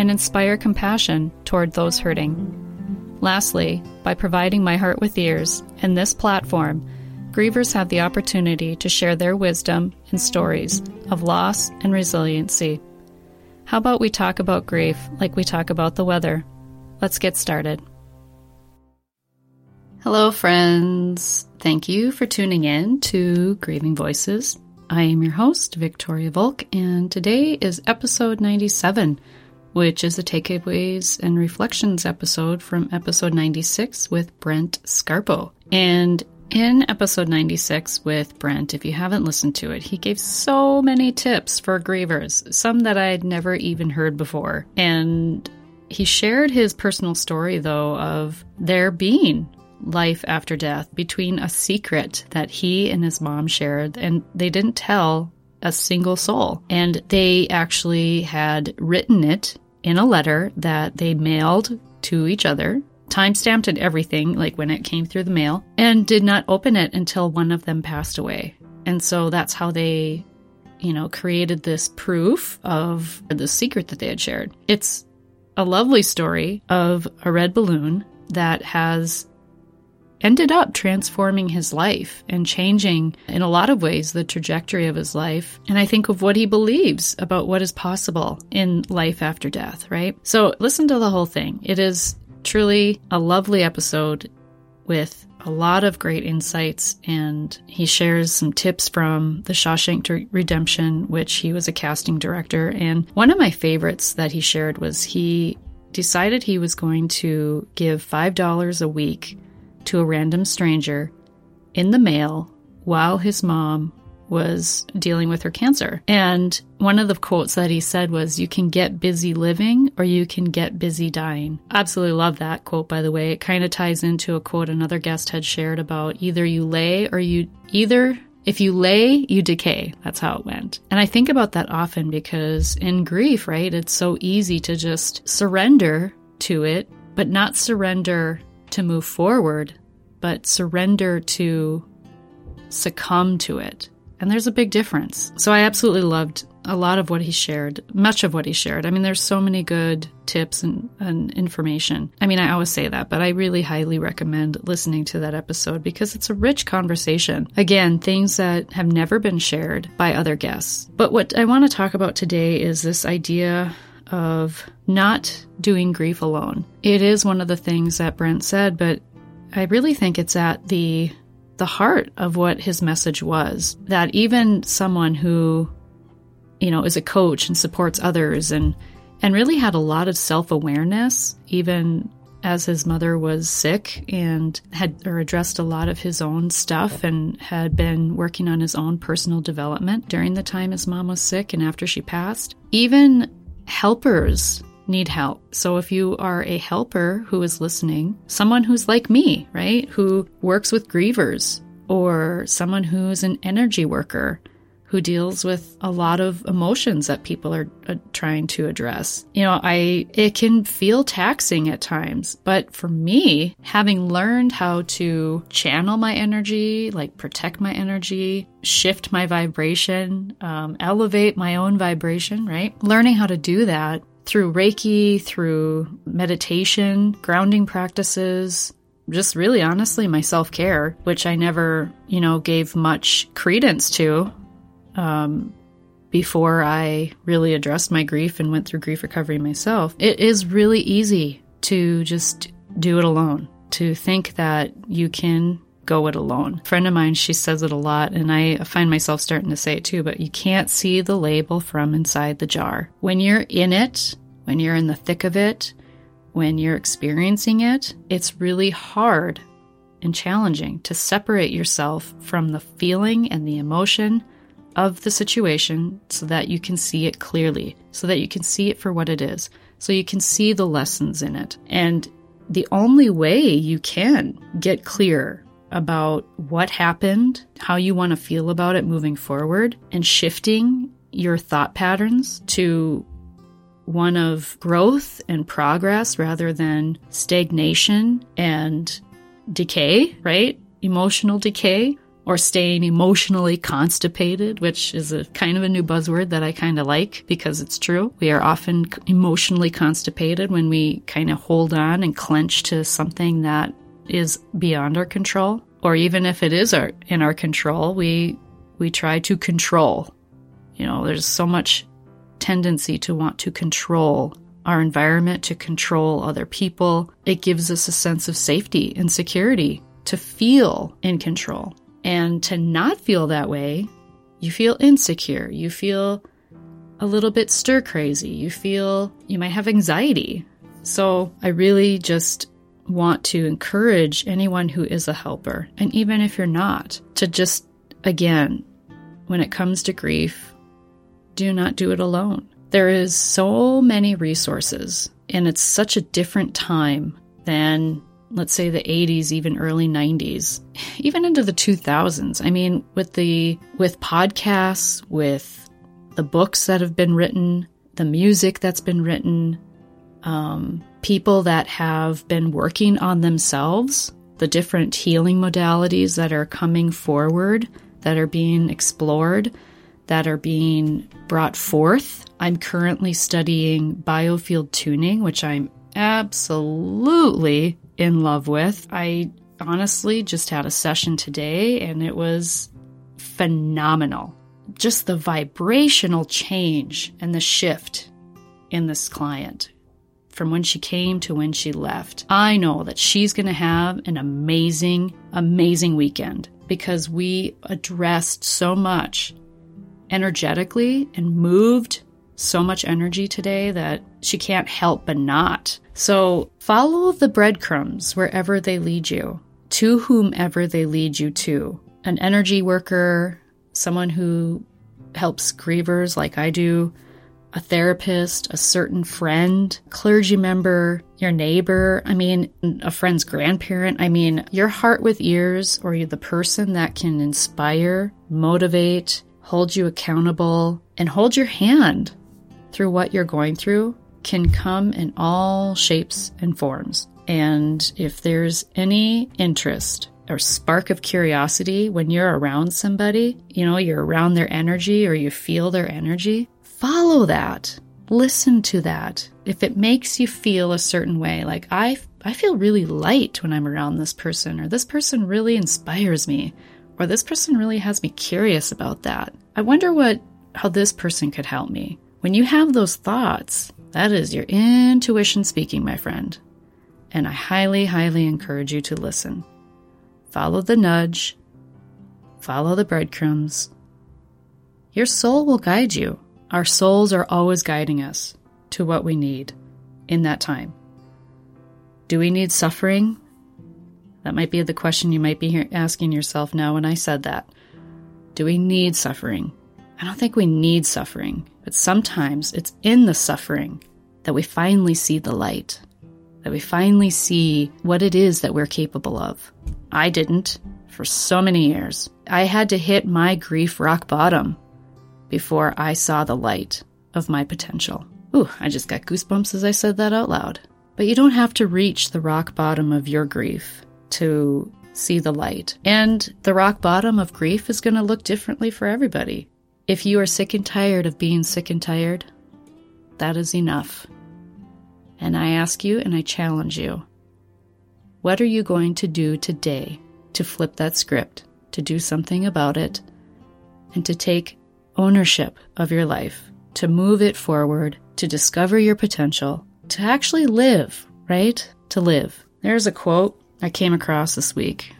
and inspire compassion toward those hurting. Lastly, by providing my heart with ears and this platform, grievers have the opportunity to share their wisdom and stories of loss and resiliency. How about we talk about grief like we talk about the weather? Let's get started. Hello, friends. Thank you for tuning in to Grieving Voices. I am your host, Victoria Volk, and today is episode 97, which is a takeaways and reflections episode from episode 96 with Brent Scarpo. And in episode 96 with Brent, if you haven't listened to it, he gave so many tips for grievers, some that I had never even heard before. And he shared his personal story, though, of there being life after death, between a secret that he and his mom shared, and they didn't tell a single soul. And they actually had written it in a letter that they mailed to each other, time-stamped and everything, like when it came through the mail, and did not open it until one of them passed away. And so that's how they, created this proof of the secret that they had shared. It's a lovely story of a red balloon that has ended up transforming his life and changing, in a lot of ways, the trajectory of his life. And I think of what he believes about what is possible in life after death, right? So listen to the whole thing. It is truly a lovely episode with a lot of great insights, and he shares some tips from the Shawshank Redemption, which he was a casting director. And one of my favorites that he shared was he decided he was going to give $5 a week to a random stranger in the mail while his mom was dealing with her cancer. And one of the quotes that he said was, "You can get busy living or you can get busy dying." Absolutely love that quote, by the way. It kind of ties into a quote another guest had shared about if you lay, you decay. That's how it went. And I think about that often because in grief, right, it's so easy to just surrender to it, but not surrender to move forward, but surrender to succumb to it. And there's a big difference. So I absolutely loved much of what he shared. I mean, there's so many good tips and information. I mean, I always say that, but I really highly recommend listening to that episode because it's a rich conversation. Again, things that have never been shared by other guests. But what I want to talk about today is this idea of not doing grief alone. It is one of the things that Brent said, but I really think it's at the heart of what his message was, that even someone who, is a coach and supports others and really had a lot of self-awareness, even as his mother was sick and had addressed a lot of his own stuff and had been working on his own personal development during the time his mom was sick and after she passed, even helpers need help. So if you are a helper who is listening, someone who's like me, right, who works with grievers, or someone who's an energy worker who deals with a lot of emotions that people are trying to address. It can feel taxing at times, but for me, having learned how to channel my energy, like protect my energy, shift my vibration, elevate my own vibration, right? Learning how to do that through Reiki, through meditation, grounding practices, just really honestly my self-care, which I never, gave much credence to. Before I really addressed my grief and went through grief recovery myself, it is really easy to just do it alone, to think that you can go it alone. A friend of mine, she says it a lot, and I find myself starting to say it too, but you can't see the label from inside the jar. When you're in it, when you're in the thick of it, when you're experiencing it, it's really hard and challenging to separate yourself from the feeling and the emotion of the situation so that you can see it clearly, so that you can see it for what it is, so you can see the lessons in it. And the only way you can get clear about what happened, how you want to feel about it moving forward, and shifting your thought patterns to one of growth and progress rather than stagnation and decay, right? Emotional decay, or staying emotionally constipated, which is a kind of a new buzzword that I kind of like because it's true. We are often emotionally constipated when we kind of hold on and clench to something that is beyond our control, or even if it is in our control, we try to control. You know, there's so much tendency to want to control our environment, to control other people. It gives us a sense of safety and security to feel in control. And to not feel that way, you feel insecure, you feel a little bit stir crazy, you might have anxiety. So I really just want to encourage anyone who is a helper, and even if you're not, to just, again, when it comes to grief, do not do it alone. There is so many resources, and it's such a different time than, let's say, the 80s, even early 90s, even into the 2000s. I mean, with podcasts, with the books that have been written, the music that's been written, people that have been working on themselves, the different healing modalities that are coming forward, that are being explored, that are being brought forth. I'm currently studying biofield tuning, which I'm absolutely in love with. I honestly just had a session today and it was phenomenal. Just the vibrational change and the shift in this client from when she came to when she left. I know that she's going to have an amazing, amazing weekend because we addressed so much energetically and moved so much energy today that she can't help but not. So follow the breadcrumbs wherever they lead you, to whomever they lead you to. An energy worker, someone who helps grievers like I do, a therapist, a certain friend, clergy member, your neighbor, I mean, a friend's grandparent. I mean, your heart with ears, or the person that can inspire, motivate, hold you accountable, and hold your hand through what you're going through can come in all shapes and forms. And if there's any interest or spark of curiosity when you're around somebody, you know, you're around their energy or you feel their energy, follow that. Listen to that. If it makes you feel a certain way, like I feel really light when I'm around this person, or this person really inspires me, or this person really has me curious about that. I wonder how this person could help me. When you have those thoughts, that is your intuition speaking, my friend. And I highly, highly encourage you to listen. Follow the nudge. Follow the breadcrumbs. Your soul will guide you. Our souls are always guiding us to what we need in that time. Do we need suffering? That might be the question you might be asking yourself now when I said that. Do we need suffering? I don't think we need suffering, but sometimes it's in the suffering that we finally see the light, that we finally see what it is that we're capable of. I didn't for so many years. I had to hit my grief rock bottom before I saw the light of my potential. Ooh, I just got goosebumps as I said that out loud. But you don't have to reach the rock bottom of your grief to see the light. And the rock bottom of grief is going to look differently for everybody. If you are sick and tired of being sick and tired, that is enough. And I ask you and I challenge you, what are you going to do today to flip that script, to do something about it, and to take ownership of your life, to move it forward, to discover your potential, to actually live, right? To live. There's a quote I came across this week.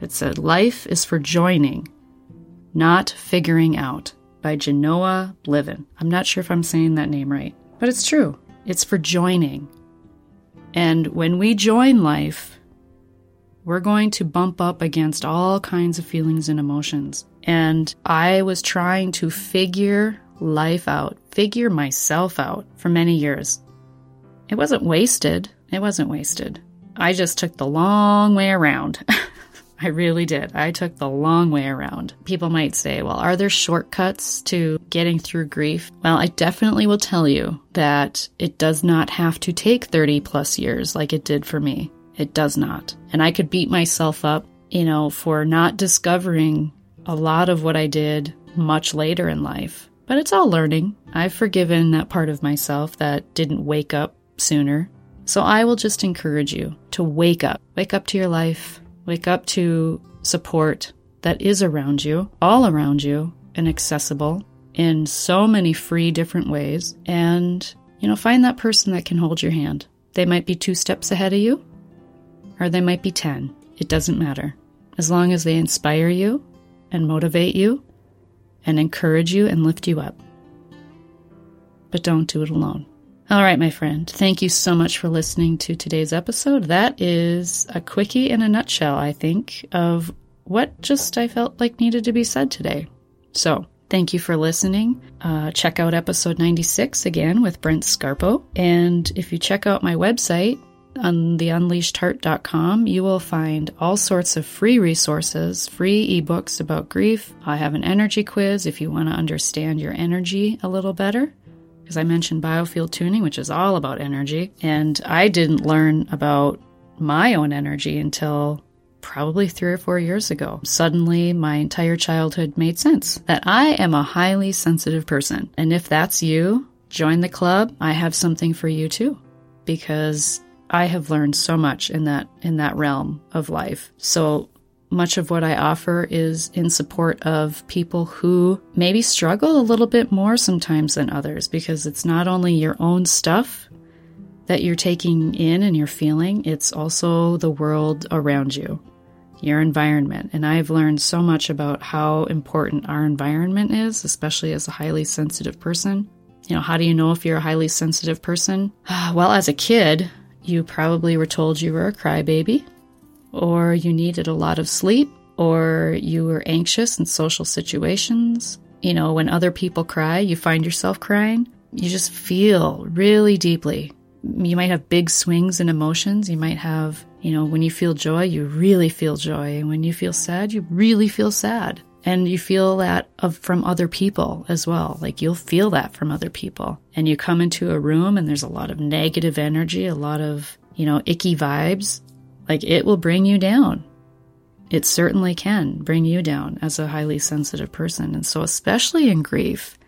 It said, "Life is for joining, not figuring out," by Genoa Bliven. I'm not sure if I'm saying that name right, but it's true. It's for joining. And when we join life, we're going to bump up against all kinds of feelings and emotions. And I was trying to figure life out, figure myself out for many years. It wasn't wasted. It wasn't wasted. I just took the long way around. I really did. I took the long way around. People might say, well, are there shortcuts to getting through grief? Well, I definitely will tell you that it does not have to take 30 plus years like it did for me. It does not. And I could beat myself up, for not discovering a lot of what I did much later in life. But it's all learning. I've forgiven that part of myself that didn't wake up sooner. So I will just encourage you to wake up. Wake up to your life. Wake up to support that is around you, all around you, and accessible in so many free different ways. And, find that person that can hold your hand. They might be 2 steps ahead of you, or they might be 10. It doesn't matter. As long as they inspire you and motivate you and encourage you and lift you up. But don't do it alone. All right, my friend, thank you so much for listening to today's episode. That is a quickie in a nutshell, I think, of what I felt like needed to be said today. So thank you for listening. Check out episode 96 again with Brent Scarpo. And if you check out my website on TheUnleashedHeart.com, you will find all sorts of free resources, free ebooks about grief. I have an energy quiz if you want to understand your energy a little better. Because I mentioned biofield tuning, which is all about energy. And I didn't learn about my own energy until probably 3 or 4 years ago. Suddenly, my entire childhood made sense that I am a highly sensitive person. And if that's you, join the club. I have something for you too, because I have learned so much in that realm of life. So much of what I offer is in support of people who maybe struggle a little bit more sometimes than others, because it's not only your own stuff that you're taking in and you're feeling, it's also the world around you, your environment. And I've learned so much about how important our environment is, especially as a highly sensitive person. How do you know if you're a highly sensitive person? Well, as a kid, you probably were told you were a crybaby, or you needed a lot of sleep, or you were anxious in social situations. When other people cry, you find yourself crying. You just feel really deeply. You might have big swings in emotions. You might have, when you feel joy, you really feel joy. And when you feel sad, you really feel sad. And you feel that from other people as well. Like, you'll feel that from other people. And you come into a room and there's a lot of negative energy, a lot of, icky vibes. Like, it will bring you down. It certainly can bring you down as a highly sensitive person. And so especially in grief,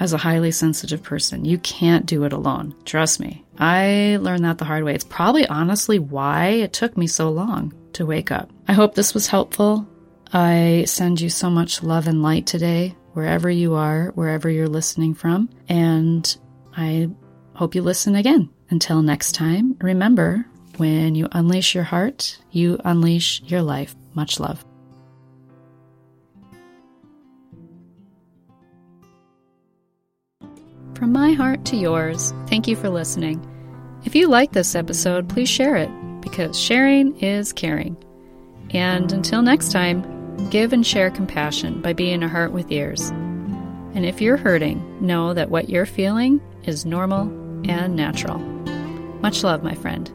as a highly sensitive person, you can't do it alone. Trust me. I learned that the hard way. It's probably honestly why it took me so long to wake up. I hope this was helpful. I send you so much love and light today, wherever you are, wherever you're listening from. And I hope you listen again. Until next time, remember, when you unleash your heart, you unleash your life. Much love. From my heart to yours, thank you for listening. If you like this episode, please share it, because sharing is caring. And until next time, give and share compassion by being a heart with ears. And if you're hurting, know that what you're feeling is normal and natural. Much love, my friend.